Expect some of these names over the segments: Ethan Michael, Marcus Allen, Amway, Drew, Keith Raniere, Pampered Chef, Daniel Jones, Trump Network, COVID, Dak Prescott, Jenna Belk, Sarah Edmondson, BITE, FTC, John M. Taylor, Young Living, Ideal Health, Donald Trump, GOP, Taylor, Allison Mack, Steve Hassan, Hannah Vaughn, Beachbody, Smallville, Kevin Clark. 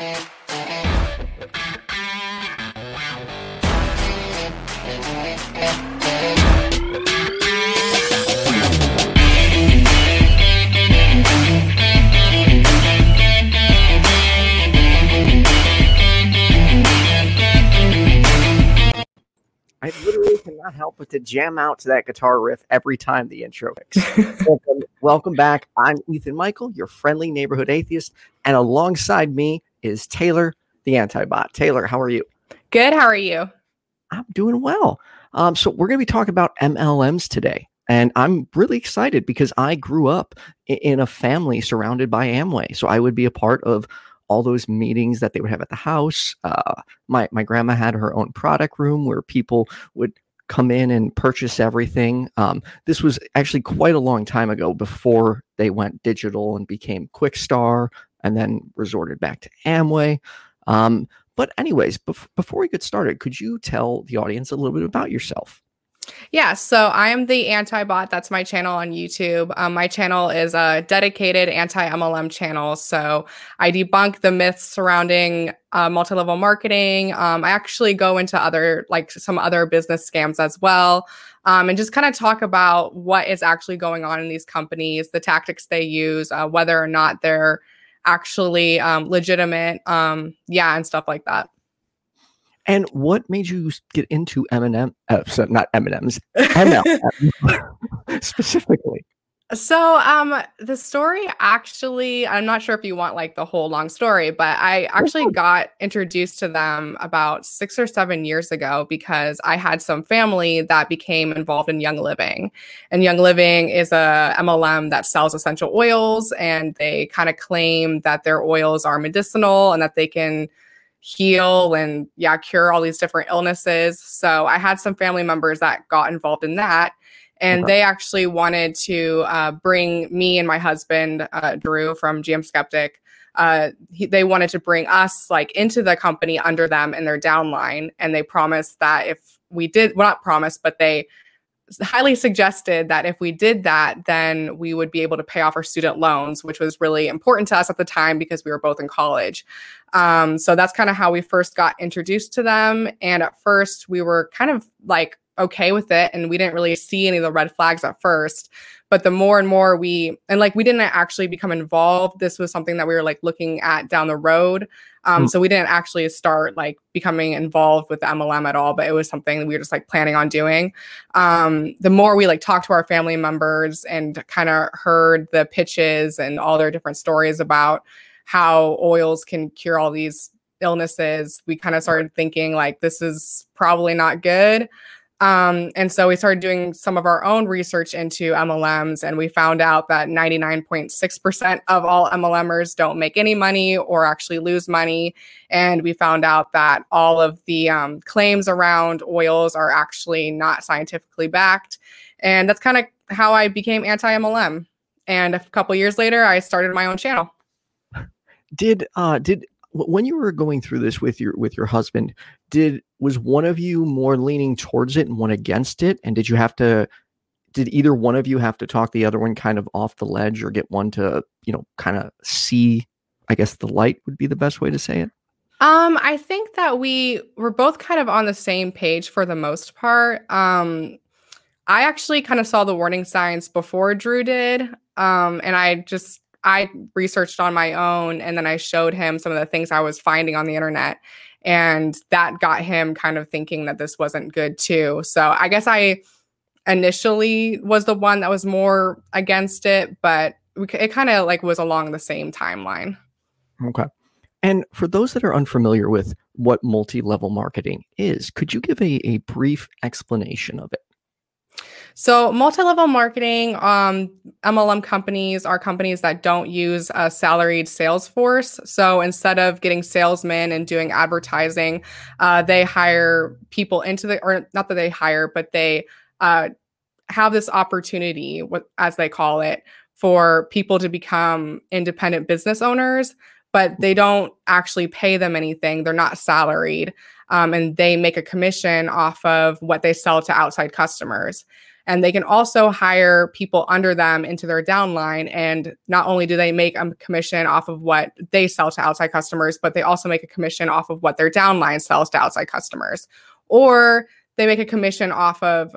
I literally cannot help but to jam out to that guitar riff every time the intro kicks. Welcome back. I'm Ethan Michael, your friendly neighborhood atheist. And alongside me is Taylor, the anti-bot. Taylor, how are you? Good. How are you? I'm doing well. So we're going to be talking about MLMs today. And I'm really excited because I grew up in a family surrounded by Amway. So I would be a part of all those meetings that they would have at the house. My grandma had her own product room where people would come in and purchase everything. This was actually quite a long time ago before they went digital and became Quickstar and then resorted back to Amway. But anyways, before we get started, could you tell the audience a little bit about yourself? Yeah, so I am the Anti-Bot. That's my channel on YouTube. My channel is a dedicated anti-MLM channel. So I debunk the myths surrounding multi-level marketing. I actually go into other, like some other business scams as well. And just kind of talk about what is actually going on in these companies, the tactics they use, whether or not they're actually legitimate. And stuff like that. And what made you get into MLMs specifically? So the story actually, I'm not sure if you want like the whole long story, but I actually got introduced to them about 6 or 7 years ago because I had some family that became involved in Young Living. And Young Living is a MLM that sells essential oils, and they kind of claim that their oils are medicinal and that they can heal and cure all these different illnesses. So I had some family members that got involved in that, and they actually wanted to bring me and my husband, Drew from GM Skeptic, they wanted to bring us like into the company under them in their downline. And they promised that if we did, well, not promised, but they highly suggested that if we did that, then we would be able to pay off our student loans, which was really important to us at the time because we were both in college. So that's kind of how we first got introduced to them. And at first we were kind of like okay with it, and we didn't really see any of the red flags at first. But the more and more we didn't actually become involved. This was something that we were like looking at down the road. So we didn't actually start like becoming involved with the MLM at all, but it was something that we were just like planning on doing. The more we like talked to our family members and kind of heard the pitches and all their different stories about how oils can cure all these illnesses, we kind of started thinking like, this is probably not good. And so we started doing some of our own research into MLMs, and we found out that 99.6% of all MLMers don't make any money or actually lose money. And we found out that all of the claims around oils are actually not scientifically backed. And that's kind of how I became anti-MLM. And a couple years later, I started my own channel. When you were going through this with your husband, was one of you more leaning towards it and one against it? And did either one of you have to talk the other one kind of off the ledge, or get one to, kind of see, I guess the light would be the best way to say it? I think that we were both kind of on the same page for the most part. I actually kind of saw the warning signs before Drew did. And I researched on my own, and then I showed him some of the things I was finding on the internet, and that got him kind of thinking that this wasn't good too. So I guess I initially was the one that was more against it, but it kind of like was along the same timeline. Okay. And for those that are unfamiliar with what multi-level marketing is, could you give a brief explanation of it? So multi-level marketing, MLM companies are companies that don't use a salaried sales force. So instead of getting salesmen and doing advertising, they hire people have this opportunity, as they call it, for people to become independent business owners, but they don't actually pay them anything. They're not salaried, and they make a commission off of what they sell to outside customers. And they can also hire people under them into their downline. And not only do they make a commission off of what they sell to outside customers, but they also make a commission off of what their downline sells to outside customers. Or they make a commission off of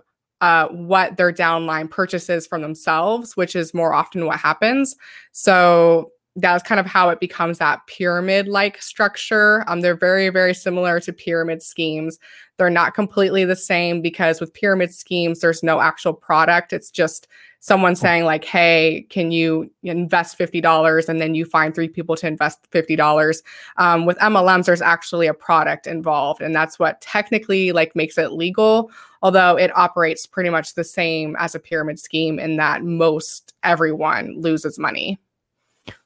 what their downline purchases from themselves, which is more often what happens. So that's kind of how it becomes that pyramid-like structure. They're very, very similar to pyramid schemes. They're not completely the same because with pyramid schemes, there's no actual product. It's just someone saying like, hey, can you invest $50? And then you find three people to invest $50. With MLMs, there's actually a product involved. And that's what technically like makes it legal, although it operates pretty much the same as a pyramid scheme in that most everyone loses money.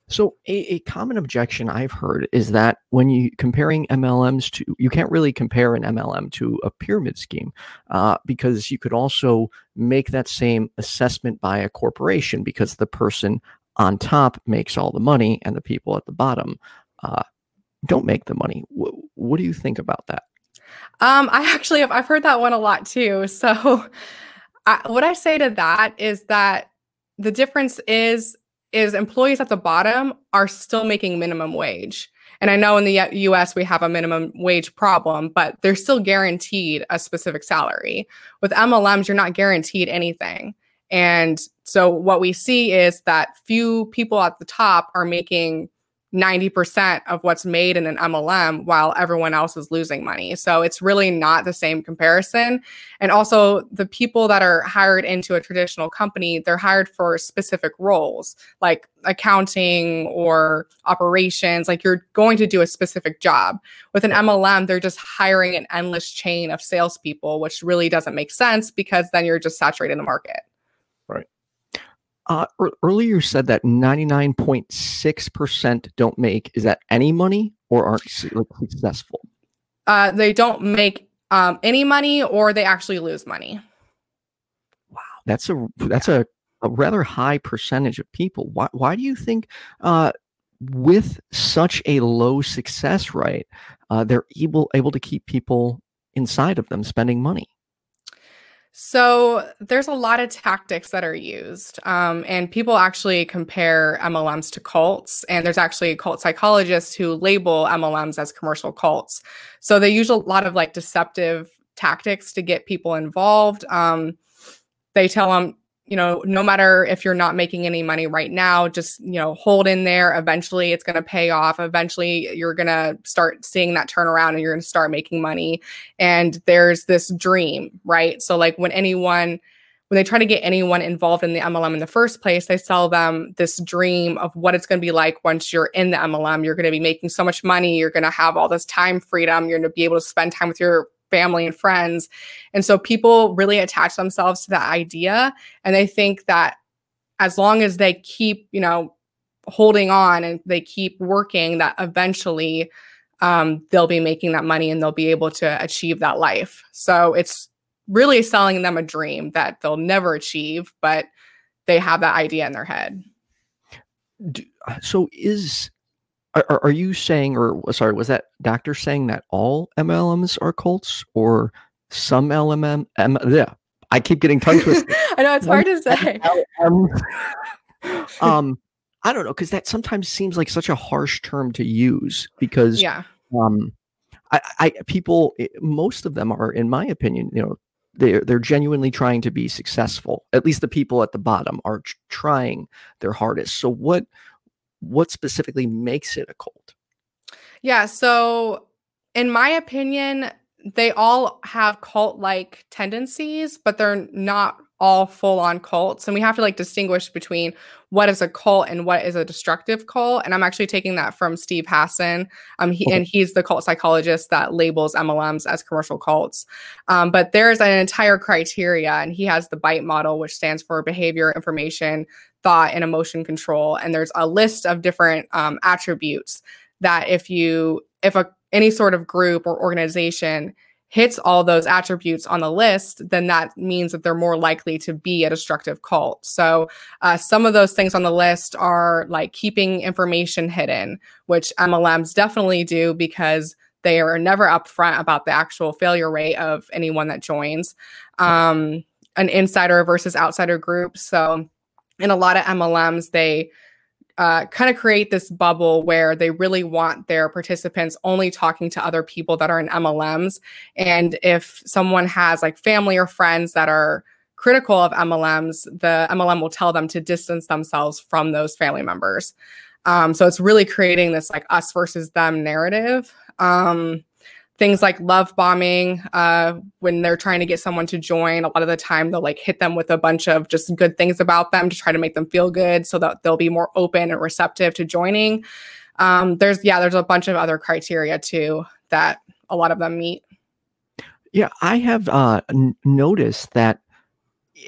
So a common objection I've heard is that when you comparing MLMs to, you can't really compare an MLM to a pyramid scheme because you could also make that same assessment by a corporation because the person on top makes all the money and the people at the bottom don't make the money. What do you think about that? I've heard that one a lot too. So what I say to that is that the difference is employees at the bottom are still making minimum wage. And I know in the US we have a minimum wage problem, but they're still guaranteed a specific salary. With MLMs, you're not guaranteed anything. And so what we see is that few people at the top are making 90% of what's made in an MLM while everyone else is losing money. So it's really not the same comparison. And also the people that are hired into a traditional company, they're hired for specific roles like accounting or operations, like you're going to do a specific job. With an MLM, they're just hiring an endless chain of salespeople, which really doesn't make sense because then you're just saturating the market. Right. Earlier you said that 99.6% don't make, is that any money or aren't successful? They don't make any money or they actually lose money. Wow. That's a rather high percentage of people. Why do you think with such a low success rate, they're able to keep people inside of them spending money? So there's a lot of tactics that are used and people actually compare MLMs to cults, and there's actually cult psychologists who label MLMs as commercial cults. So they use a lot of like deceptive tactics to get people involved. They tell them, no matter if you're not making any money right now, just, hold in there. Eventually it's going to pay off. Eventually you're going to start seeing that turnaround and you're going to start making money. And there's this dream, right? So like when they try to get anyone involved in the MLM in the first place, they sell them this dream of what it's going to be like once you're in the MLM. You're going to be making so much money. You're going to have all this time freedom. You're going to be able to spend time with your family and friends. And so people really attach themselves to that idea. And they think that as long as they keep, holding on and they keep working, that eventually they'll be making that money and they'll be able to achieve that life. So it's really selling them a dream that they'll never achieve, but they have that idea in their head. Are you saying, was that doctor saying that all MLMs are cults or some LMM? Yeah, I keep getting tongue twisted. I know, it's hard to say. I don't know, because that sometimes seems like such a harsh term to use because most of them are, in my opinion, they're genuinely trying to be successful. At least the people at the bottom are trying their hardest. So what specifically makes it a cult? Yeah. So in my opinion, they all have cult-like tendencies, but they're not all full-on cults. And we have to distinguish between what is a cult and what is a destructive cult. And I'm actually taking that from Steve Hassan. And he's the cult psychologist that labels MLMs as commercial cults. But there's an entire criteria, and he has the BITE model, which stands for behavior, information, thought, and emotion control. And there's a list of different attributes that if any sort of group or organization hits all those attributes on the list, then that means that they're more likely to be a destructive cult. So some of those things on the list are like keeping information hidden, which MLMs definitely do because they are never upfront about the actual failure rate of anyone that joins. an insider versus outsider group. So in a lot of MLMs, they kind of create this bubble where they really want their participants only talking to other people that are in MLMs. And if someone has like family or friends that are critical of MLMs, the MLM will tell them to distance themselves from those family members. So it's really creating this like us versus them narrative. Things like love bombing, when they're trying to get someone to join, a lot of the time they'll like hit them with a bunch of just good things about them to try to make them feel good so that they'll be more open and receptive to joining. There's a bunch of other criteria too that a lot of them meet. Yeah, I have noticed that,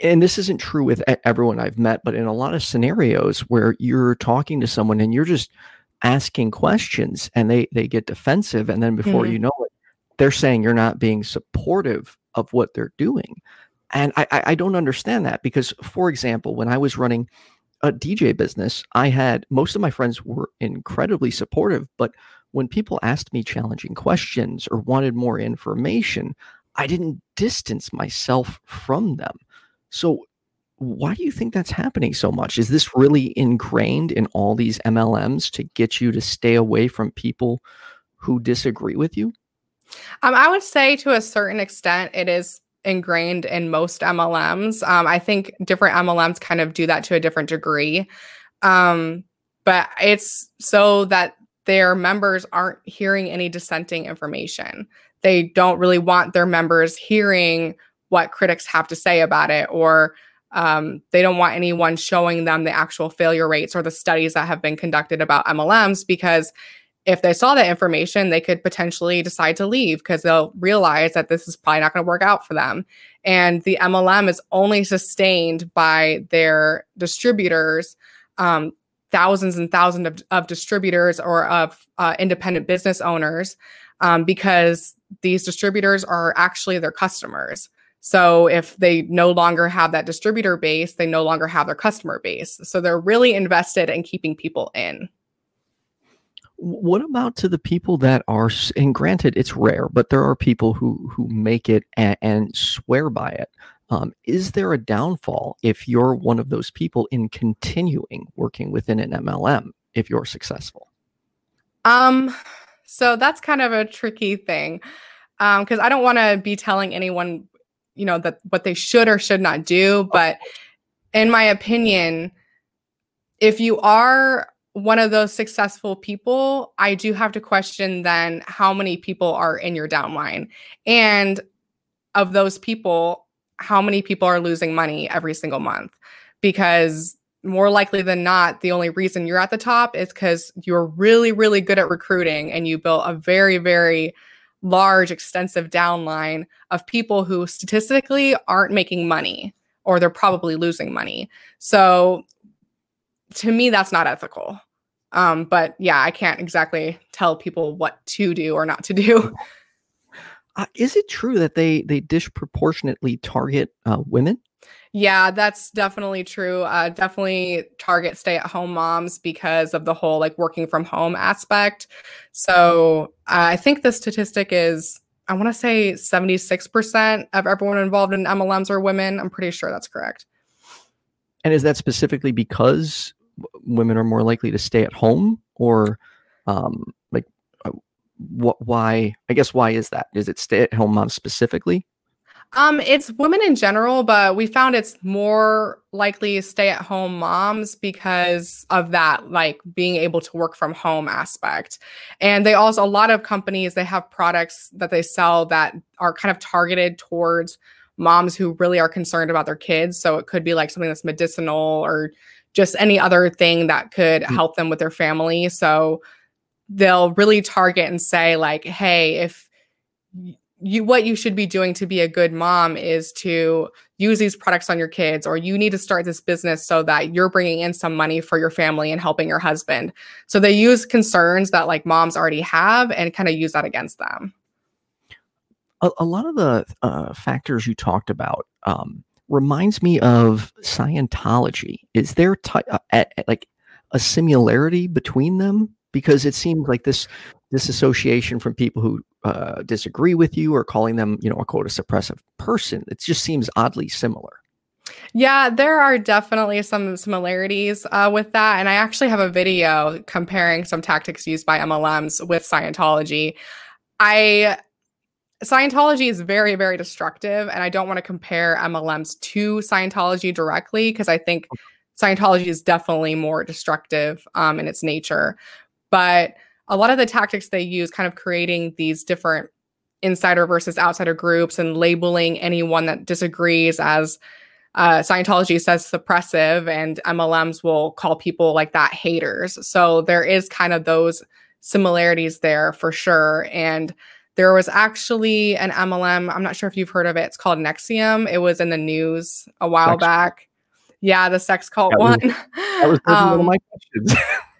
and this isn't true with everyone I've met, but in a lot of scenarios where you're talking to someone and you're just asking questions and they get defensive, and then before you know it, they're saying you're not being supportive of what they're doing. And I don't understand that because, for example, when I was running a DJ business, I had most of my friends were incredibly supportive. But when people asked me challenging questions or wanted more information, I didn't distance myself from them. So why do you think that's happening so much? Is this really ingrained in all these MLMs to get you to stay away from people who disagree with you? I would say to a certain extent, it is ingrained in most MLMs. I think different MLMs kind of do that to a different degree. But it's so that their members aren't hearing any dissenting information. They don't really want their members hearing what critics have to say about it, or they don't want anyone showing them the actual failure rates or the studies that have been conducted about MLMs, because if they saw that information, they could potentially decide to leave because they'll realize that this is probably not going to work out for them. And the MLM is only sustained by their distributors, thousands and thousands of distributors or of independent business owners, because these distributors are actually their customers. So if they no longer have that distributor base, they no longer have their customer base. So they're really invested in keeping people in. What about to the people that are, and granted it's rare, but there are people who make it and swear by it. Is there a downfall if you're one of those people in continuing working within an MLM if you're successful? So that's kind of a tricky thing, because I don't want to be telling anyone, you know, that what they should or should not do. But in my opinion, if you are one of those successful people, I do have to question then how many people are in your downline, and of those people, how many people are losing money every single month? Because more likely than not, the only reason you're at the top is because you're really, really good at recruiting and you built a very, very large, extensive downline of people who statistically aren't making money, or they're probably losing money. So to me, that's not ethical. But yeah, I can't exactly tell people what to do or not to do. Is it true that they disproportionately target women? Yeah, that's definitely true. Definitely target stay-at-home moms because of the whole like working from home aspect. So I think the statistic is, I want to say 76% of everyone involved in MLMs are women. I'm pretty sure that's correct. And is that specifically because women are more likely to stay at home, or why is that? Is it stay-at-home moms specifically? It's women in general, but we found it's more likely stay-at-home moms because of that, like being able to work from home aspect. And they also, a lot of companies, they have products that they sell that are kind of targeted towards moms who really are concerned about their kids. So it could be like something that's medicinal or just any other thing that could help them with their family. So they'll really target and say like, hey, if you, what you should be doing to be a good mom is to use these products on your kids, or you need to start this business so that you're bringing in some money for your family and helping your husband. So they use concerns that like moms already have and kind of use that against them. A lot of the factors you talked about reminds me of Scientology. Is there like a similarity between them? Because it seems like this association from people who disagree with you or calling them, you know, a quote, a suppressive person. It just seems oddly similar. Yeah, there are definitely some similarities with that. And I actually have a video comparing some tactics used by MLMs with Scientology. Scientology is very, very destructive. And I don't want to compare MLMs to Scientology directly because I think Scientology is definitely more destructive in its nature. But a lot of the tactics they use, kind of creating these different insider versus outsider groups and labeling anyone that disagrees as Scientology says suppressive, and MLMs will call people like that haters. So there is kind of those similarities there for sure. And there was actually an MLM, I'm not sure if you've heard of it. It's called NXIVM. It was in the news a while back. Yeah, the sex cult one. That was one of my questions.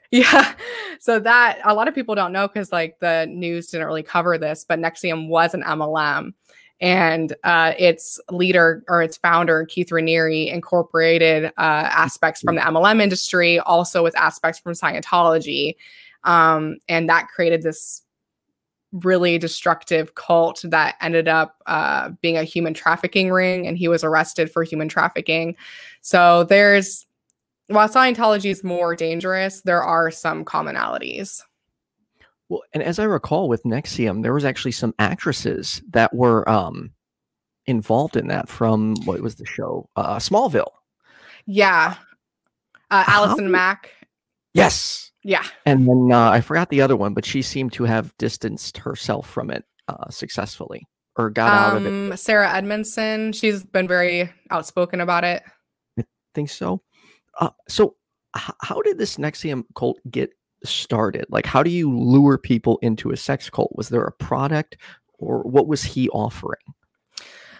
Yeah. So that a lot of people don't know because like the news didn't really cover this, but NXIVM was an MLM. And its leader or its founder, Keith Raniere, incorporated aspects from the MLM industry, also with aspects from Scientology. And that created this really destructive cult that ended up being a human trafficking ring. And he was arrested for human trafficking. So while Scientology is more dangerous, there are some commonalities. Well, and as I recall with NXIVM, there was actually some actresses that were involved in that from, what was the show? Smallville. Yeah. Allison Mack. Yes. Yeah. And then I forgot the other one, but she seemed to have distanced herself from it successfully or got out of it. Sarah Edmondson. She's been very outspoken about it. I think so. So how did this NXIVM cult get started? Like, how do you lure people into a sex cult? Was there a product or what was he offering?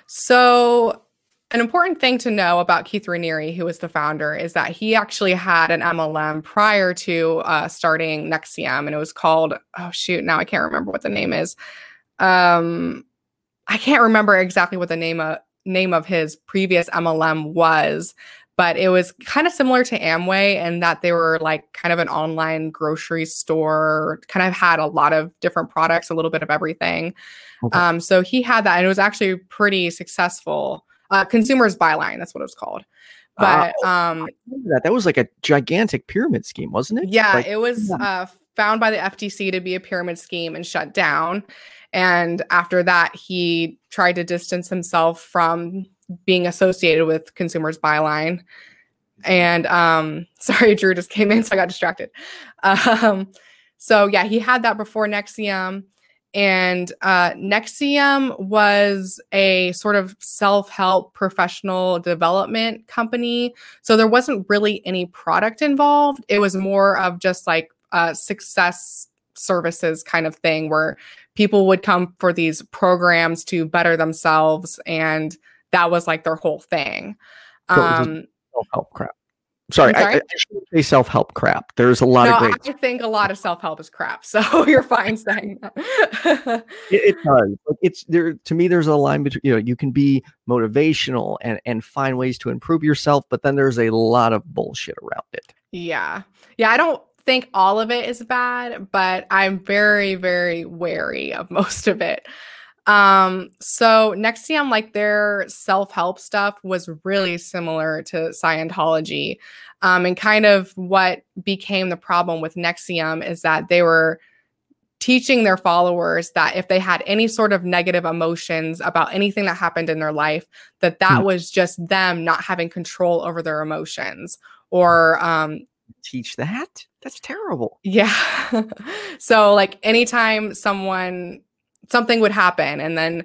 So an important thing to know about Keith Raniere, who was the founder, is that he actually had an MLM prior to starting NXIVM, and it was called, now I can't remember what the name is. I can't remember exactly what the name of his previous MLM was, but it was kind of similar to Amway in that they were like kind of an online grocery store, kind of had a lot of different products, a little bit of everything. Okay. So he had that, and it was actually pretty successful. Consumers Byline, that's what it was called. But that was like a gigantic pyramid scheme, wasn't it? Yeah, it was found by the FTC to be a pyramid scheme and shut down. And after that, he tried to distance himself from being associated with Consumers Byline. And sorry, Drew just came in, so I got distracted. So yeah, he had that before NXIVM. And NXIVM was a sort of self-help professional development company. So there wasn't really any product involved. It was more of just like success services kind of thing where people would come for these programs to better themselves, and that was like their whole thing. Self-help crap. Sorry? I shouldn't say self-help crap. There's a lot of great. I think a lot of self-help is crap, so you're fine saying that. it does. It's there to me. There's a line between, you know, you can be motivational and find ways to improve yourself, but then there's a lot of bullshit around it. Yeah. I don't think all of it is bad, but I'm very, very wary of most of it. So NXIVM, like their self-help stuff was really similar to Scientology. And kind of what became the problem with NXIVM is that they were teaching their followers that if they had any sort of negative emotions about anything that happened in their life, that was just them not having control over their emotions or, teach that? That's terrible. Yeah. So like anytime something would happen, and then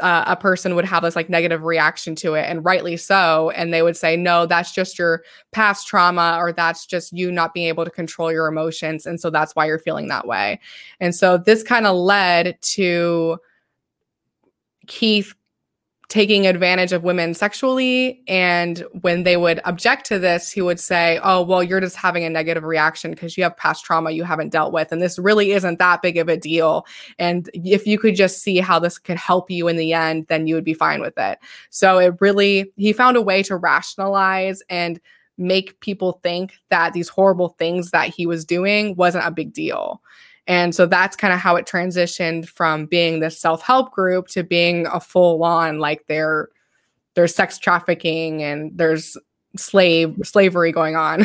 a person would have this like negative reaction to it, and rightly so. And they would say, no, that's just your past trauma, or that's just you not being able to control your emotions. And so that's why you're feeling that way. And so this kind of led to Keith taking advantage of women sexually. And when they would object to this, he would say, oh, well, you're just having a negative reaction because you have past trauma you haven't dealt with. And this really isn't that big of a deal. And if you could just see how this could help you in the end, then you would be fine with it. So he found a way to rationalize and make people think that these horrible things that he was doing wasn't a big deal. And so that's kind of how it transitioned from being this self-help group to being a full-on, like, there's sex trafficking and there's slavery going on.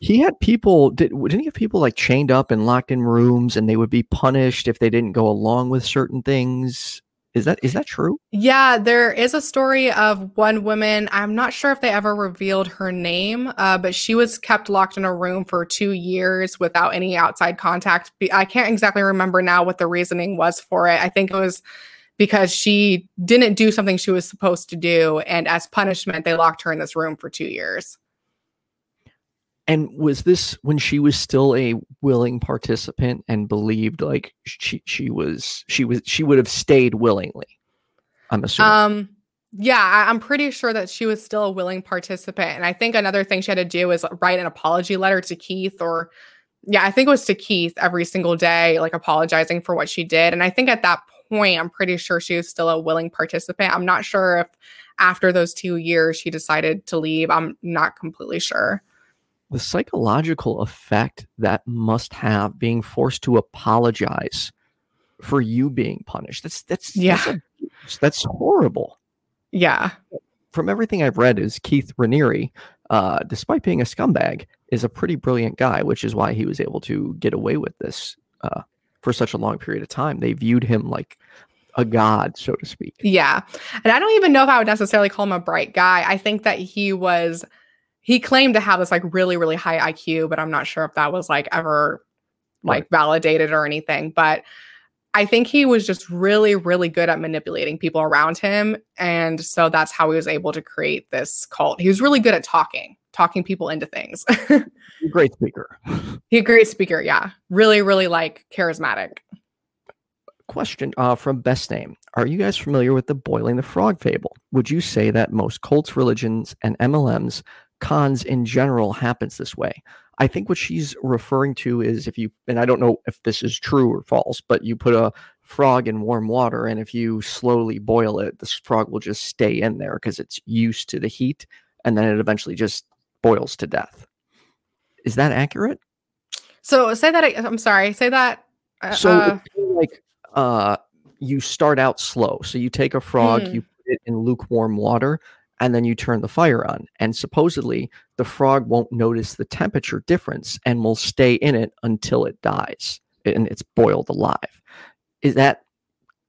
He had people, didn't he have people like chained up and locked in rooms, and they would be punished if they didn't go along with certain things? Is that true? Yeah, there is a story of one woman. I'm not sure if they ever revealed her name, but she was kept locked in a room for 2 years without any outside contact. I can't exactly remember now what the reasoning was for it. I think it was because she didn't do something she was supposed to do, and as punishment, they locked her in this room for 2 years. And was this when she was still a willing participant and believed, like, she would have stayed willingly, I'm assuming? Yeah, I'm pretty sure that she was still a willing participant. And I think another thing she had to do is write an apology letter to Keith, or, yeah, I think it was to Keith every single day, like apologizing for what she did. And I think at that point, I'm pretty sure she was still a willing participant. I'm not sure if after those 2 years she decided to leave. I'm not completely sure. The psychological effect that must have, being forced to apologize for you being punished. That's horrible. Yeah. From everything I've read, is Keith Raniere, despite being a scumbag, is a pretty brilliant guy, which is why he was able to get away with this for such a long period of time. They viewed him like a god, so to speak. Yeah. And I don't even know if I would necessarily call him a bright guy. I think that he claimed to have this like really, really high IQ, but I'm not sure if that was like ever like validated or anything. But I think he was just really, really good at manipulating people around him. And so that's how he was able to create this cult. He was really good at talking people into things. Great speaker. He a great speaker. Yeah. Really, really like charismatic. Question from Best Name. Are you guys familiar with the boiling the frog fable? Would you say that most cults, religions, and MLMs, cons in general, happens this way? I think what she's referring to is, if you, and I don't know if this is true or false, but you put a frog in warm water, and if you slowly boil it, this frog will just stay in there because it's used to the heat, and then it eventually just boils to death. Is that accurate? So say that, I'm sorry, say that. So like you start out slow. So you take a frog, you put it in lukewarm water, and then you turn the fire on. And supposedly, the frog won't notice the temperature difference and will stay in it until it dies and it's boiled alive. Is that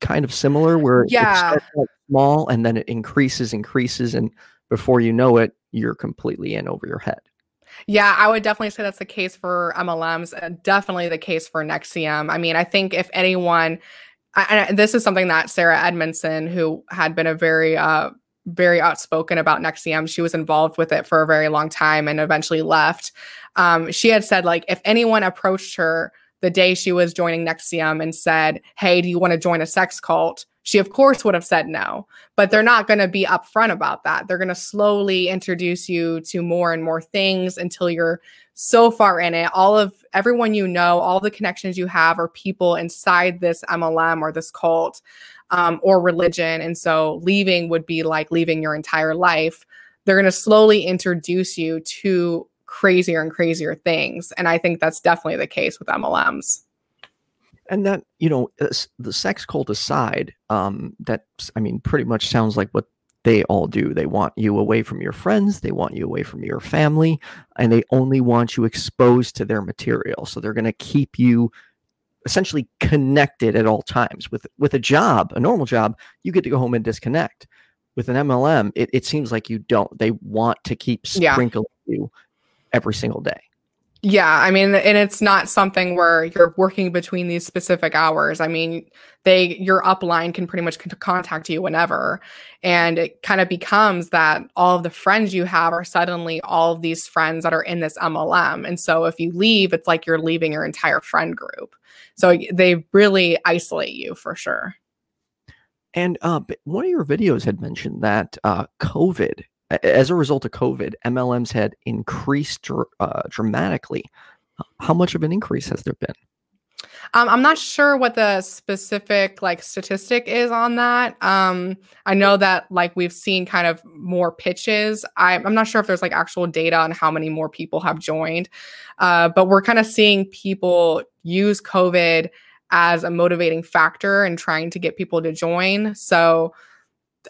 kind of similar, where it starts out small and then it increases, and before you know it, you're completely in over your head? Yeah, I would definitely say that's the case for MLMs, and definitely the case for NXIVM. I mean, I think if anyone, and this is something that Sarah Edmondson, who had been a very outspoken about NXIVM. She was involved with it for a very long time and eventually left. She had said, like, if anyone approached her the day she was joining NXIVM and said, hey, do you want to join a sex cult? She, of course, would have said no, but they're not going to be upfront about that. They're going to slowly introduce you to more and more things until you're so far in it. Everyone you know, all the connections you have are people inside this MLM or this cult or religion. And so leaving would be like leaving your entire life. They're going to slowly introduce you to crazier and crazier things. And I think that's definitely the case with MLMs. And that, you know, the sex cult aside, pretty much sounds like what they all do. They want you away from your friends. They want you away from your family, and they only want you exposed to their material. So they're going to keep you essentially connected at all times. With a job, a normal job, you get to go home and disconnect. With an MLM, it seems like you don't. They want to keep sprinkling you every single day. Yeah, I mean, and it's not something where you're working between these specific hours. I mean, your upline can pretty much contact you whenever. And it kind of becomes that all of the friends you have are suddenly all of these friends that are in this MLM. And so if you leave, it's like you're leaving your entire friend group. So they really isolate you for sure. And one of your videos had mentioned that COVID, as a result of COVID, MLMs had increased dramatically. How much of an increase has there been? I'm not sure what the specific like statistic is on that. I know that like we've seen kind of more pitches. I'm not sure if there's like actual data on how many more people have joined, but we're kind of seeing people use COVID as a motivating factor in trying to get people to join. So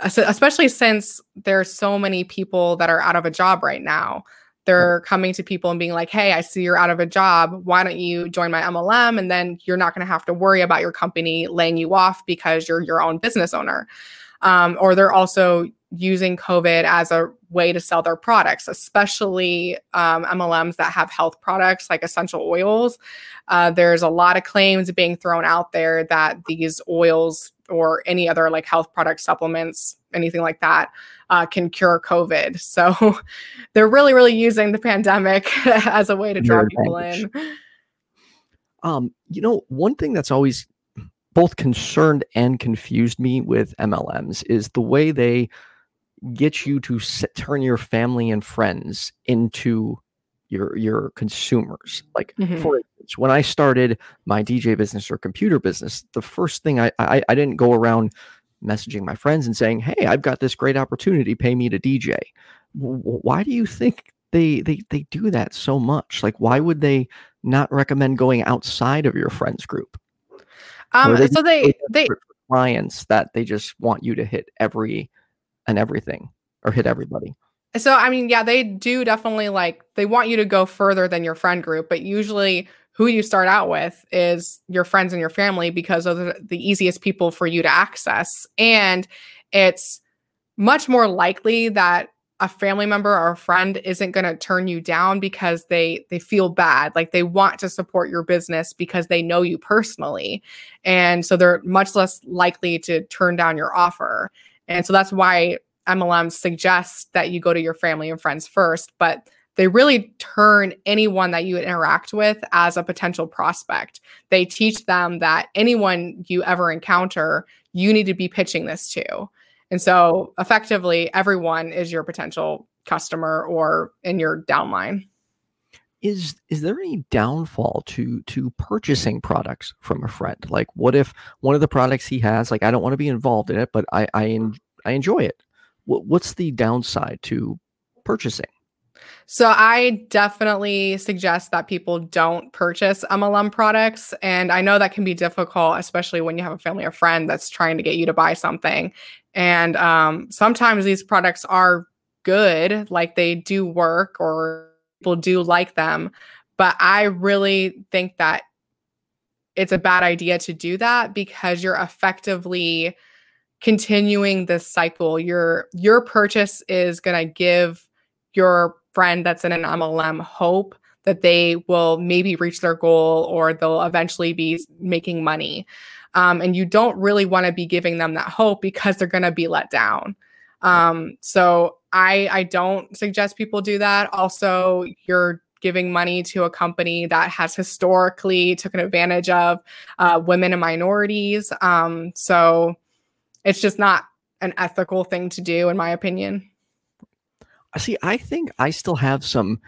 especially since there's so many people that are out of a job right now. They're coming to people and being like, hey, I see you're out of a job. Why don't you join my MLM? And then you're not going to have to worry about your company laying you off because you're your own business owner. Or they're also using COVID as a way to sell their products, especially MLMs that have health products like essential oils. There's a lot of claims being thrown out there that these oils or any other like health product supplements, anything like that, can cure COVID. So they're really, really using the pandemic as a way to draw people in. You know, one thing that's always both concerned and confused me with MLMs is the way they get you to turn your family and friends into your consumers. Like, for instance, when I started my DJ business or computer business, the first thing I didn't go around messaging my friends and saying, hey, I've got this great opportunity, pay me to DJ. Why do you think they do that so much? Like, why would they not recommend going outside of your friends group? So they clients that they just want you to hit everything or hit everybody. So, I mean, yeah, they do definitely like, they want you to go further than your friend group, but usually who you start out with is your friends and your family because those are the easiest people for you to access. And it's much more likely that a family member or a friend isn't going to turn you down because they feel bad. Like they want to support your business because they know you personally. And so they're much less likely to turn down your offer. And so that's why MLMs suggest that you go to your family and friends first, but they really turn anyone that you interact with as a potential prospect. They teach them that anyone you ever encounter, you need to be pitching this to. And so effectively, everyone is your potential customer or in your downline. Is there any downfall to purchasing products from a friend? Like, what if one of the products he has, like, I don't want to be involved in it, but I enjoy it. What's the downside to purchasing? So I definitely suggest that people don't purchase MLM products. And I know that can be difficult, especially when you have a family or friend that's trying to get you to buy something. And sometimes these products are good, like they do work or people do like them. But I really think that it's a bad idea to do that because you're effectively continuing this cycle. Your purchase is going to give your friend that's in an MLM hope that they will maybe reach their goal or they'll eventually be making money. And you don't really want to be giving them that hope because they're going to be let down. So I don't suggest people do that. Also, you're giving money to a company that has historically taken advantage of women and minorities. So it's just not an ethical thing to do, in my opinion. See, I think I still have some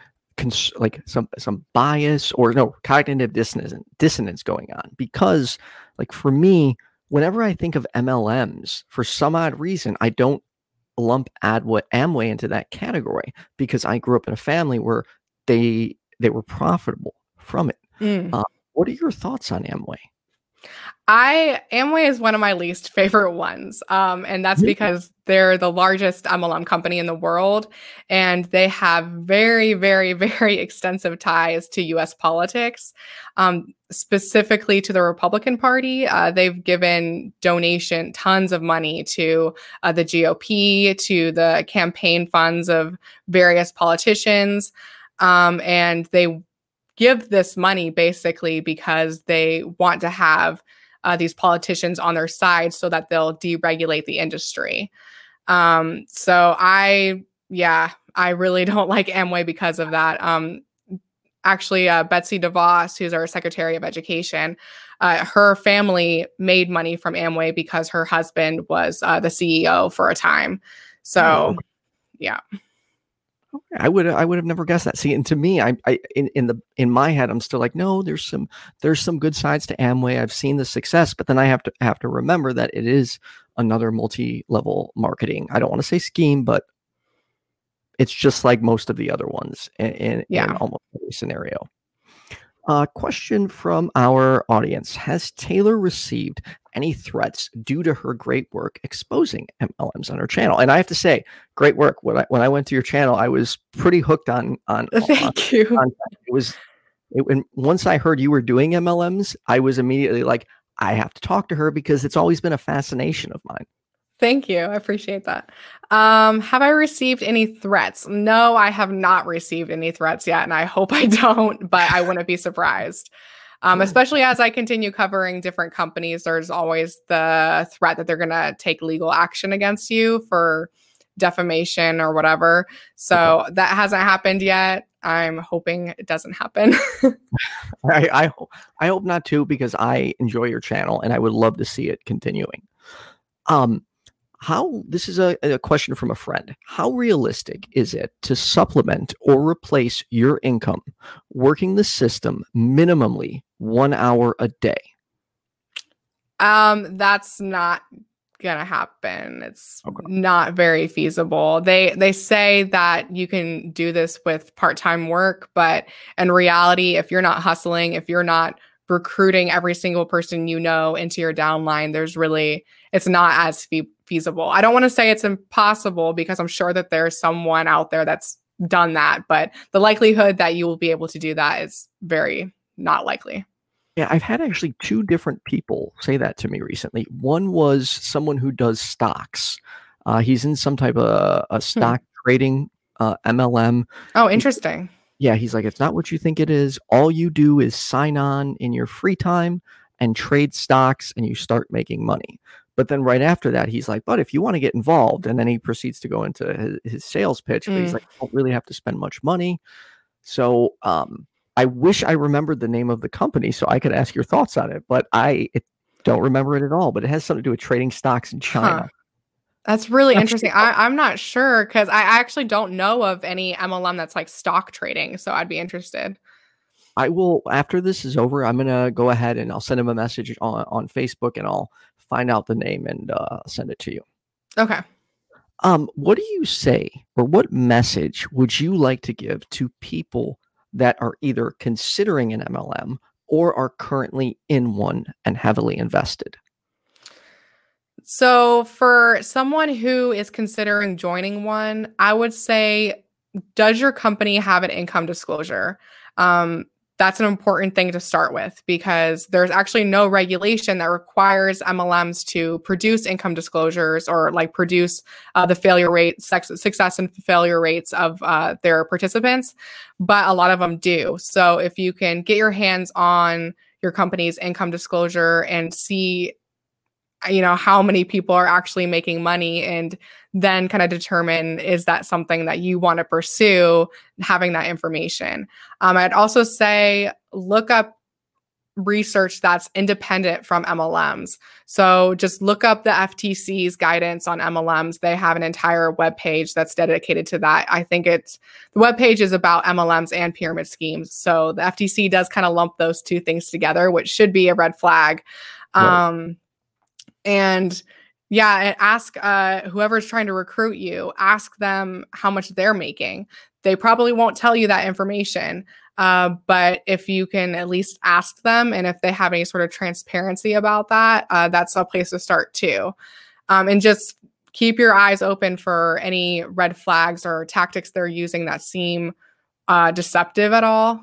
bias or cognitive dissonance going on because, like, for me, whenever I think of MLMs, for some odd reason, I don't lump Amway into that category because I grew up in a family where they were profitable from it. What are your thoughts on Amway? Amway is one of my least favorite ones. And that's because they're the largest MLM company in the world. And they have very, very, very extensive ties to US politics, specifically to the Republican Party. They've given tons of money to the GOP, to the campaign funds of various politicians. And they give this money basically because they want to have these politicians on their side so that they'll deregulate the industry. So I really don't like Amway because of that. Actually, Betsy DeVos, who's our Secretary of Education, her family made money from Amway because her husband was the CEO for a time. So, yeah. I would have never guessed that. See, and to me, in my head, I'm still like, no, there's some good sides to Amway. I've seen the success, but then I have to remember that it is another multi-level marketing. I don't want to say scheme, but it's just like most of the other ones in almost every scenario. Question from our audience: has Taylor received any threats due to her great work exposing MLMs on her channel? And I have to say, great work. When I went to your channel, I was pretty hooked on. Thank you. And once I heard you were doing MLMs, I was immediately like, I have to talk to her because it's always been a fascination of mine. Thank you. I appreciate that. Have I received any threats? No, I have not received any threats yet, and I hope I don't, but I wouldn't be surprised. Especially as I continue covering different companies, there's always the threat that they're going to take legal action against you for defamation or whatever. So that hasn't happened yet. I'm hoping it doesn't happen. I hope not too, because I enjoy your channel and I would love to see it continuing. This is a question from a friend. How realistic is it to supplement or replace your income working the system minimally 1 hour a day? That's not going to happen. It's not very feasible. They say that you can do this with part-time work, but in reality, if you're not hustling, if you're not recruiting every single person you know into your downline, it's not as feasible. I don't want to say it's impossible, because I'm sure that there's someone out there that's done that, but the likelihood that you will be able to do that is very not likely. Yeah, I've had actually two different people say that to me recently. One was someone who does stocks. He's in some type of a stock trading MLM. Oh, interesting. Yeah, he's like, it's not what you think it is. All you do is sign on in your free time and trade stocks, and you start making money. But then right after that, he's like, but if you want to get involved, and then he proceeds to go into his sales pitch, but he's like, I don't really have to spend much money. So I wish I remembered the name of the company so I could ask your thoughts on it, but I don't remember it at all. But it has something to do with trading stocks in China. Huh. That's really interesting. I'm not sure, because I actually don't know of any MLM that's like stock trading. So I'd be interested. I will, after this is over, I'm going to go ahead and I'll send him a message on Facebook, and I'll find out the name and send it to you. Okay. What do you say, or what message would you like to give to people that are either considering an MLM or are currently in one and heavily invested? So for someone who is considering joining one, I would say, does your company have an income disclosure? That's an important thing to start with, because there's actually no regulation that requires MLMs to produce income disclosures or like produce the failure rate, success and failure rates of their participants. But a lot of them do. So if you can get your hands on your company's income disclosure and see, you know, how many people are actually making money, and then kind of determine, is that something that you want to pursue, having that information. I'd also say, look up research that's independent from MLMs. So just look up the FTC's guidance on MLMs. They have an entire webpage that's dedicated to that. I think the webpage is about MLMs and pyramid schemes. So the FTC does kind of lump those two things together, which should be a red flag. Right. And yeah, ask whoever's trying to recruit you, ask them how much they're making. They probably won't tell you that information, but if you can at least ask them, and if they have any sort of transparency about that, that's a place to start too. And just keep your eyes open for any red flags or tactics they're using that seem deceptive at all.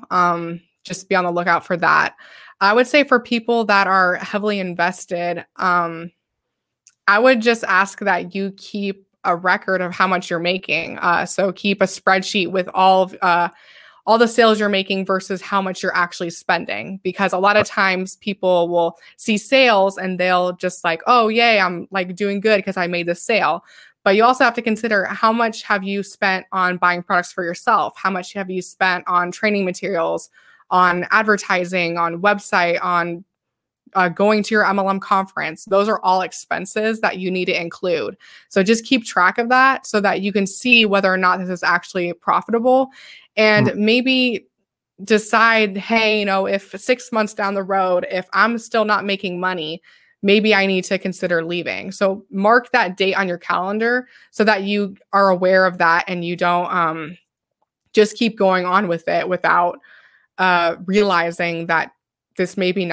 Just be on the lookout for that. I would say for people that are heavily invested, I would just ask that you keep a record of how much you're making. So keep a spreadsheet with all the sales you're making versus how much you're actually spending, because a lot of times people will see sales and they'll just like, oh, yay, I'm like doing good because I made this sale. But you also have to consider, how much have you spent on buying products for yourself? How much have you spent on training materials, on advertising, on website, on going to your MLM conference. Those are all expenses that you need to include. So just keep track of that so that you can see whether or not this is actually profitable, and maybe decide, hey, you know, if 6 months down the road, if I'm still not making money, maybe I need to consider leaving. So mark that date on your calendar so that you are aware of that and you don't just keep going on with it without realizing that this might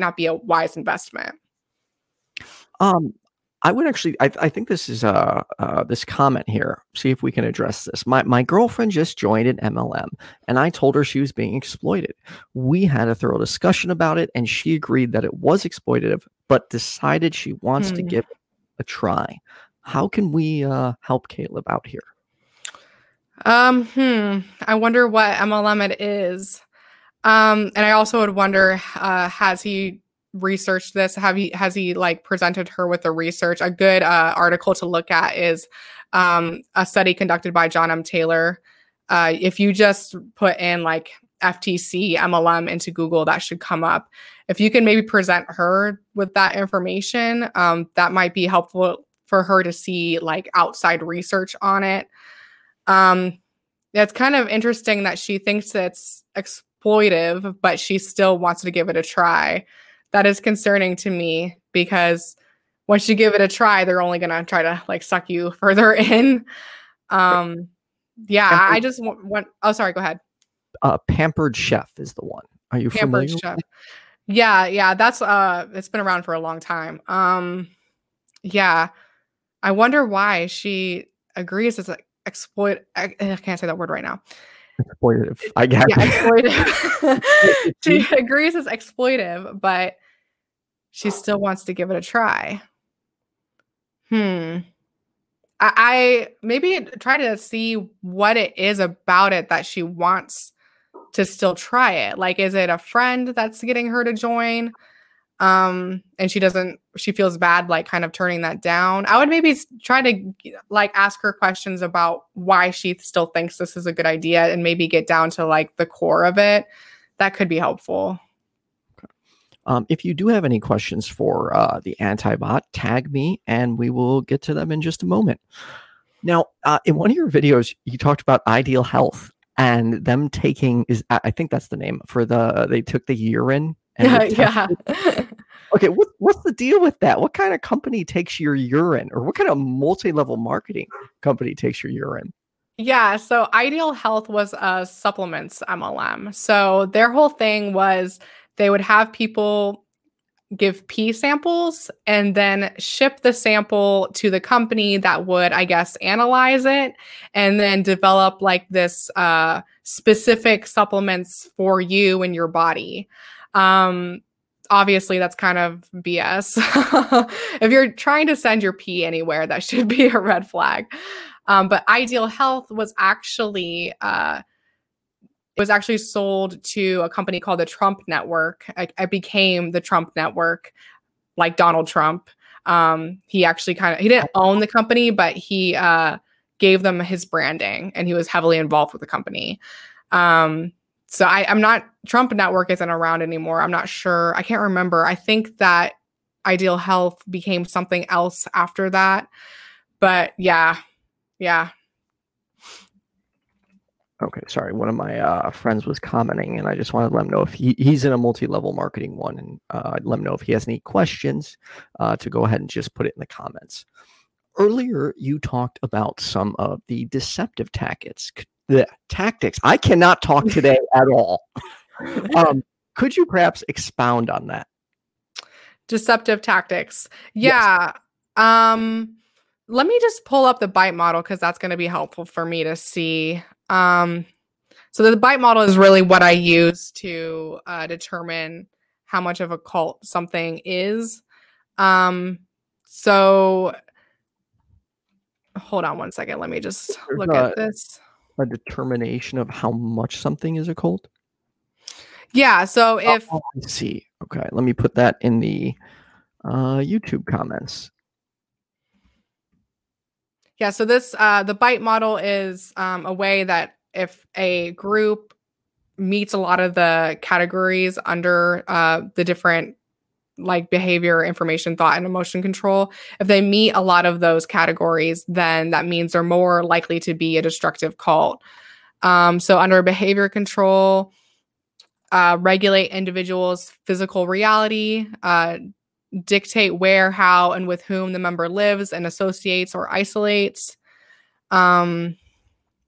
not be a wise investment. I think this is this comment here. See if we can address this. My girlfriend just joined an MLM, and I told her she was being exploited. We had a thorough discussion about it, and she agreed that it was exploitative, but decided she wants to give it a try. How can we help Caleb out here? I wonder what MLM it is. And I also would wonder, has he researched this? Has he like presented her with the research? A good article to look at is a study conducted by John M. Taylor. If you just put in like FTC MLM into Google, that should come up. If you can maybe present her with that information, that might be helpful for her to see like outside research on it. It's kind of interesting that she thinks it's exploitive, but she still wants to give it a try. That is concerning to me because once you give it a try, they're only going to try to like suck you further in. I just want, oh, sorry, go ahead. Pampered Chef is the one. Are you familiar with Pampered Chef? Yeah. That's, it's been around for a long time. Yeah. I wonder why she agrees it's like exploit. I can't say that word right now. Exploitive. I guess. Yeah, exploitive. She agrees it's exploitive, but she still wants to give it a try. I maybe try to see what it is about it that she wants to still try it. Like, is it a friend that's getting her to join? And she feels bad, like kind of turning that down. I would maybe try to like ask her questions about why she still thinks this is a good idea and maybe get down to like the core of it. That could be helpful. Okay. If you do have any questions for the anti-bot, tag me and we will get to them in just a moment. Now, in one of your videos, you talked about Ideal Health and them taking I think that's the name for they took the urine. Yeah. Okay. What's the deal with that? What kind of company takes your urine, or what kind of multi-level marketing company takes your urine? Yeah. So Ideal Health was a supplements MLM. So their whole thing was they would have people give pee samples and then ship the sample to the company that would, I guess, analyze it and then develop like this specific supplements for you and your body. Obviously that's kind of BS. If you're trying to send your pee anywhere, that should be a red flag. But Ideal Health was actually, sold to a company called the Trump Network. It became the Trump Network, like Donald Trump. He actually he didn't own the company, but he, gave them his branding and he was heavily involved with the company. So Trump Network isn't around anymore. I'm not sure. I can't remember. I think that Ideal Health became something else after that. But yeah. Okay, sorry. One of my friends was commenting, and I just wanted to let him know if he's in a multi-level marketing one, and let him know if he has any questions to go ahead and just put it in the comments. Earlier, you talked about some of the deceptive tactics. The tactics. I cannot talk today at all. Could you perhaps expound on that? Deceptive tactics. Yeah. Yes. Let me just pull up the BITE model because that's going to be helpful for me to see. So the BITE model is really what I use to determine how much of a cult something is. So hold on one second. Let me just look at this. A determination of how much something is a cult? Yeah, so if... Oh, I see. Okay, let me put that in the YouTube comments. Yeah, so this the BITE model is a way that if a group meets a lot of the categories under the different like behavior, information, thought, and emotion control, if they meet a lot of those categories, then that means they're more likely to be a destructive cult. So under behavior control, regulate individuals' physical reality, dictate where, how, and with whom the member lives and associates or isolates,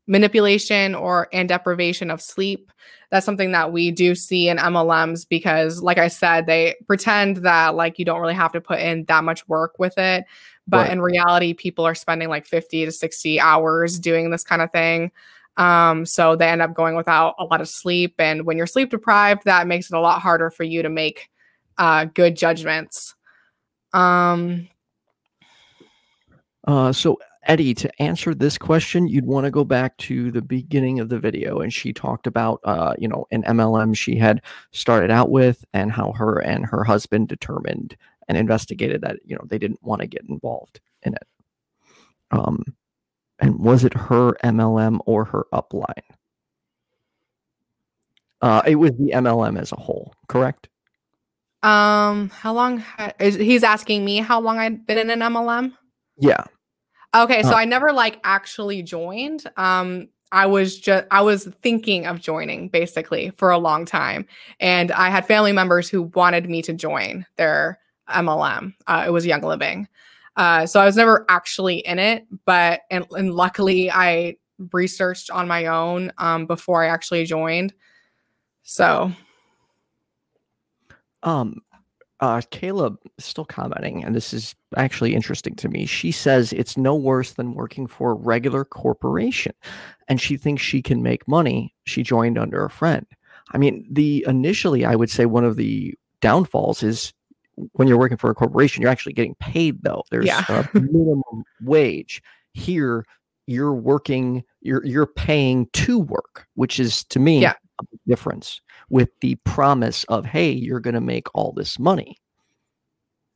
manipulation and deprivation of sleep. That's something that we do see in MLMs because, like I said, they pretend that like you don't really have to put in that much work with it. But right. In reality, people are spending like 50 to 60 hours doing this kind of thing. So they end up going without a lot of sleep. And when you're sleep deprived, that makes it a lot harder for you to make good judgments. So Eddie, to answer this question, you'd want to go back to the beginning of the video. And she talked about, an MLM she had started out with and how her and her husband determined and investigated that, they didn't want to get involved in it. And was it her MLM or her upline? It was the MLM as a whole, correct? How long? He's asking me how long I'd been in an MLM? Yeah. Okay, so I never actually joined. I was thinking of joining basically for a long time, and I had family members who wanted me to join their MLM. It was Young Living, so I was never actually in it. But and luckily, I researched on my own before I actually joined. So, Caleb is still commenting, and this is actually interesting to me. She says it's no worse than working for a regular corporation, and she thinks she can make money. She joined under a friend. I mean, initially, I would say one of the downfalls is when you're working for a corporation, you're actually getting paid, though. There's a minimum wage. Here, you're working, you're paying to work, which is, to me, a big difference, with the promise of, hey, you're going to make all this money.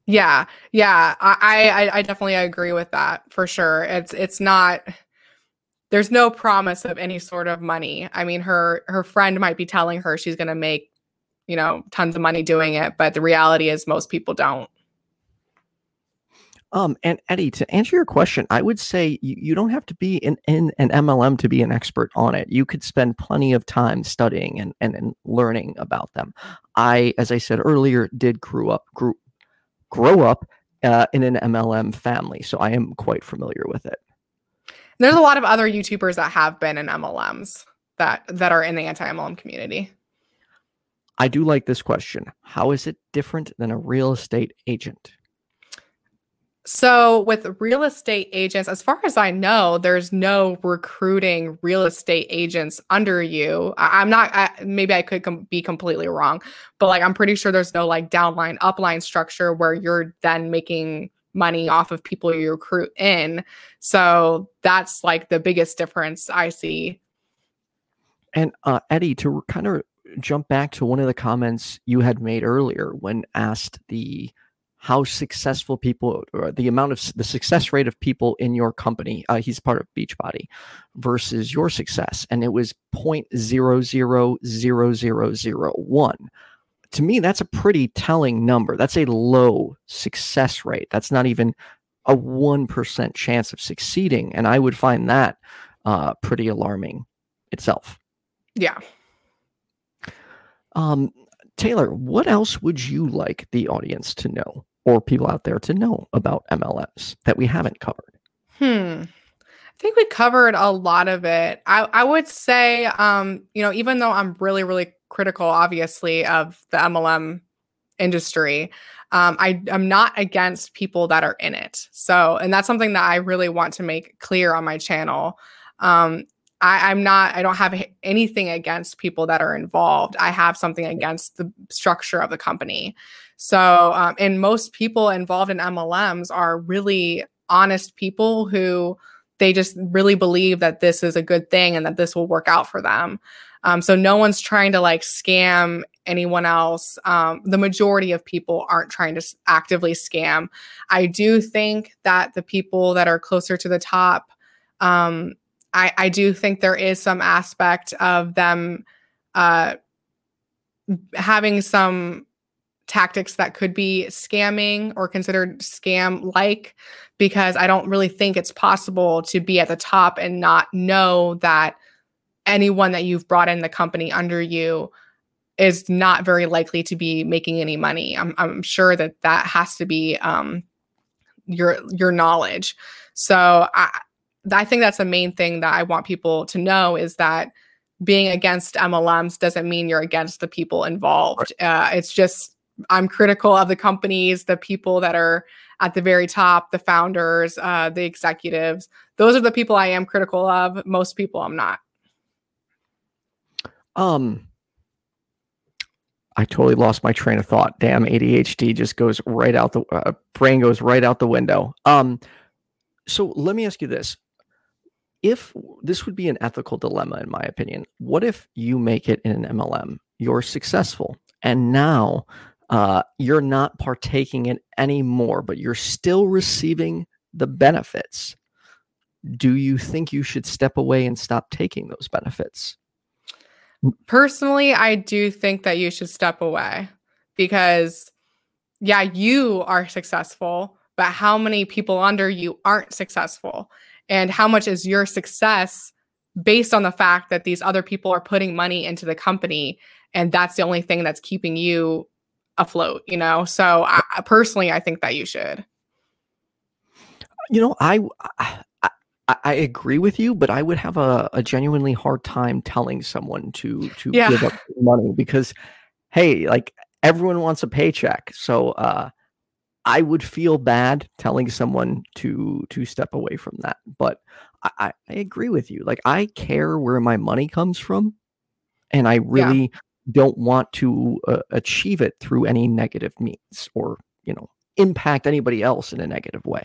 Yeah. I definitely agree with that for sure. It's not, there's no promise of any sort of money. I mean, her friend might be telling her she's going to make, tons of money doing it, but the reality is most people don't. And Eddie, to answer your question, I would say you don't have to be in an MLM to be an expert on it. You could spend plenty of time studying and learning about them. I, as I said earlier, did grow up in an MLM family, so I am quite familiar with it. There's a lot of other YouTubers that have been in MLMs that are in the anti-MLM community. I do like this question. How is it different than a real estate agent? So with real estate agents, as far as I know, there's no recruiting real estate agents under you. Maybe I could be completely wrong, but I'm pretty sure there's no downline, upline structure where you're then making money off of people you recruit in. So that's the biggest difference I see. And Eddie, to kind of jump back to one of the comments you had made earlier when asked how successful people, or the amount of the success rate of people in your company, he's part of Beachbody, versus your success. And it was 0.000001. To me, that's a pretty telling number. That's a low success rate. That's not even a 1% chance of succeeding. And I would find that pretty alarming itself. Yeah. Taylor, what else would you like the audience to know, or people out there to know, about MLMs that we haven't covered? I think we covered a lot of it. I would say, even though I'm really, really critical, obviously, of the MLM industry, I'm not against people that are in it. So, and that's something that I really want to make clear on my channel. I don't have anything against people that are involved. I have something against the structure of the company. So, and most people involved in MLMs are really honest people who they just really believe that this is a good thing and that this will work out for them. So no one's trying to scam anyone else. The majority of people aren't trying to actively scam. I do think that the people that are closer to the top, I do think there is some aspect of them having some tactics that could be scamming or considered scam-like, because I don't really think it's possible to be at the top and not know that anyone that you've brought in the company under you is not very likely to be making any money. I'm sure that that has to be your knowledge. So I think that's the main thing that I want people to know, is that being against MLMs doesn't mean you're against the people involved. It's just, I'm critical of the companies, the people that are at the very top, the founders, the executives. Those are the people I am critical of. Most people I'm not. I totally lost my train of thought. Damn, ADHD just goes right out the brain goes right out the window. So let me ask you this. If this would be an ethical dilemma, in my opinion, what if you make it in an MLM, you're successful, and now you're not partaking in anymore, but you're still receiving the benefits? Do you think you should step away and stop taking those benefits? Personally, I do think that you should step away, because, yeah, you are successful, but how many people under you aren't successful? And how much is your success based on the fact that these other people are putting money into the company, and that's the only thing that's keeping you afloat, you know? So personally, I think that you should. You know, I agree with you, but I would have a genuinely hard time telling someone to give up money, because, hey, like, everyone wants a paycheck. So I would feel bad telling someone to step away from that. But I agree with you. Like, I care where my money comes from, and I really don't want to achieve it through any negative means, or, you know, impact anybody else in a negative way.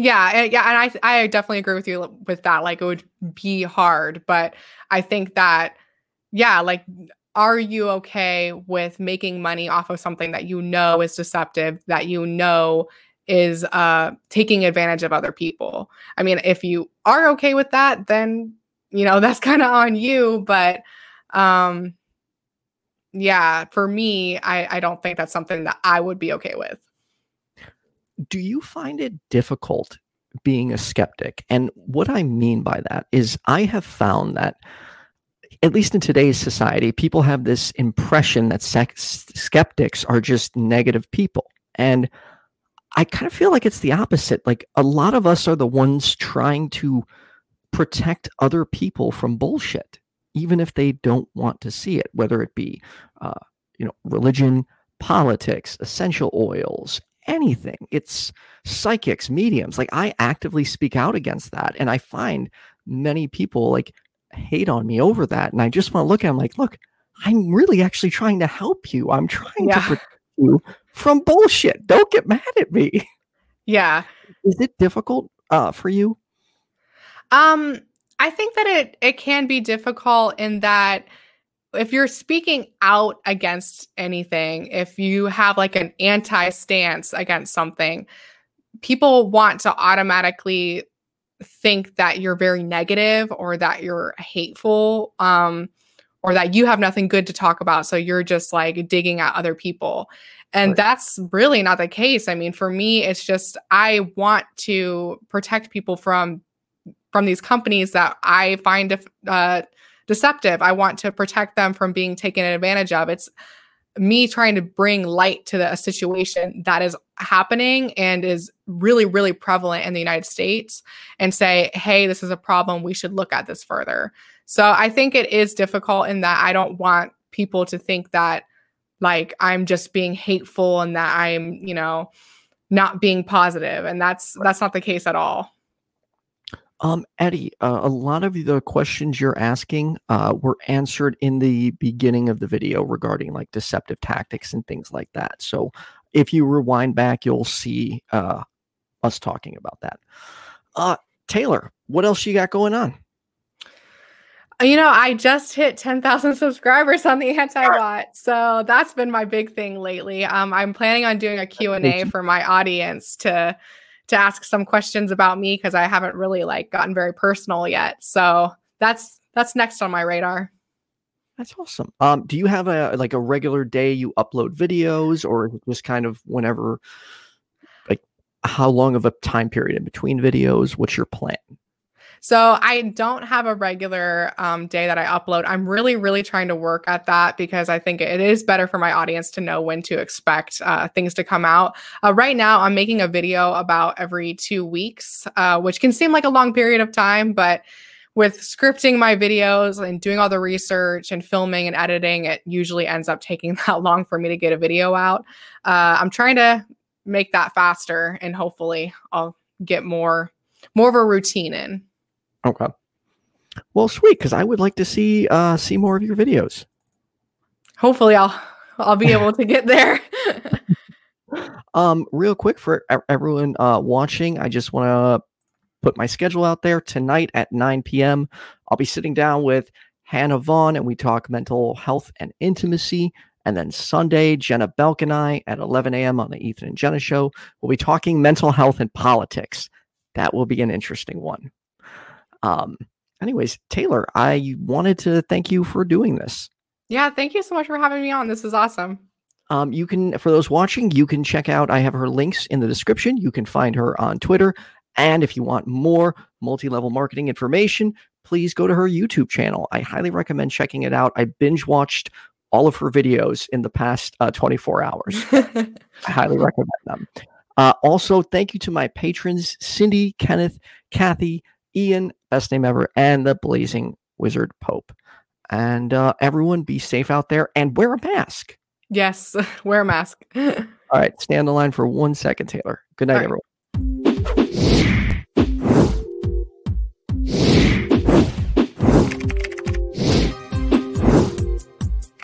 Yeah, and I definitely agree with you with that. Like, it would be hard, but I think that, yeah, like, are you okay with making money off of something that you know is deceptive, that you know is taking advantage of other people? I mean, if you are okay with that, then, you know, that's kind of on you. But yeah, for me, I don't think that's something that I would be okay with. Do you find it difficult being a skeptic? And what I mean by that is, I have found that, at least in today's society, people have this impression that skeptics are just negative people. And I kind of feel like it's the opposite. Like, a lot of us are the ones trying to protect other people from bullshit, even if they don't want to see it, whether it be, you know, religion, politics, essential oils, anything. It's psychics, mediums. Like, I actively speak out against that, and I find many people, like, hate on me over that. And I just want to look at them like, look, I'm really actually trying to help you. I'm trying to protect you from bullshit. Don't get mad at me. Yeah. Is it difficult for you? I think that it can be difficult, in that if you're speaking out against anything, if you have like an anti-stance against something, people want to automatically think that you're very negative, or that you're hateful, or that you have nothing good to talk about. So you're just like digging at other people. And that's really not the case. I mean, for me, it's just, I want to protect people from these companies that I find deceptive. I want to protect them from being taken advantage of. It's me trying to bring light to a situation that is happening and is really, really prevalent in the United States, and say, hey, this is a problem. We should look at this further. So I think it is difficult, in that I don't want people to think that, like, I'm just being hateful and that I'm, you know, not being positive. And that's not the case at all. Eddie, a lot of the questions you're asking were answered in the beginning of the video regarding like deceptive tactics and things like that. So if you rewind back, you'll see us talking about that. Taylor, what else you got going on? You know, I just hit 10,000 subscribers on the anti-bot. So that's been my big thing lately. I'm planning on doing a Q&A for my audience to ask some questions about me, because I haven't really like gotten very personal yet. So that's next on my radar. That's awesome. Do you have a regular day you upload videos, or just kind of whenever, like how long of a time period in between videos? What's your plan? So I don't have a regular day that I upload. I'm really, really trying to work at that because I think it is better for my audience to know when to expect things to come out. Right now, I'm making a video about every 2 weeks, which can seem like a long period of time, but with scripting my videos and doing all the research and filming and editing, it usually ends up taking that long for me to get a video out. I'm trying to make that faster, and hopefully I'll get more of a routine in. Okay. Well, sweet. Cause I would like to see more of your videos. Hopefully I'll be able to get there. Real quick for everyone watching. I just want to put my schedule out there. Tonight at 9 PM. I'll be sitting down with Hannah Vaughn and we talk mental health and intimacy. And then Sunday, Jenna Belk and I at 11 AM on the Ethan and Jenna show, we'll be talking mental health and politics. That will be an interesting one. Anyways, Taylor, I wanted to thank you for doing this. Yeah. Thank you so much for having me on. This is awesome. You can, for those watching, you can check out, I have her links in the description. You can find her on Twitter. And if you want more multi-level marketing information, please go to her YouTube channel. I highly recommend checking it out. I binge watched all of her videos in the past 24 hours. I highly recommend them. Also thank you to my patrons, Cindy, Kenneth, Kathy, Ian, best name ever, and the Blazing Wizard Pope. And everyone be safe out there and wear a mask. Yes, wear a mask. All right, stay on the line for 1 second, Taylor. Good night, everyone.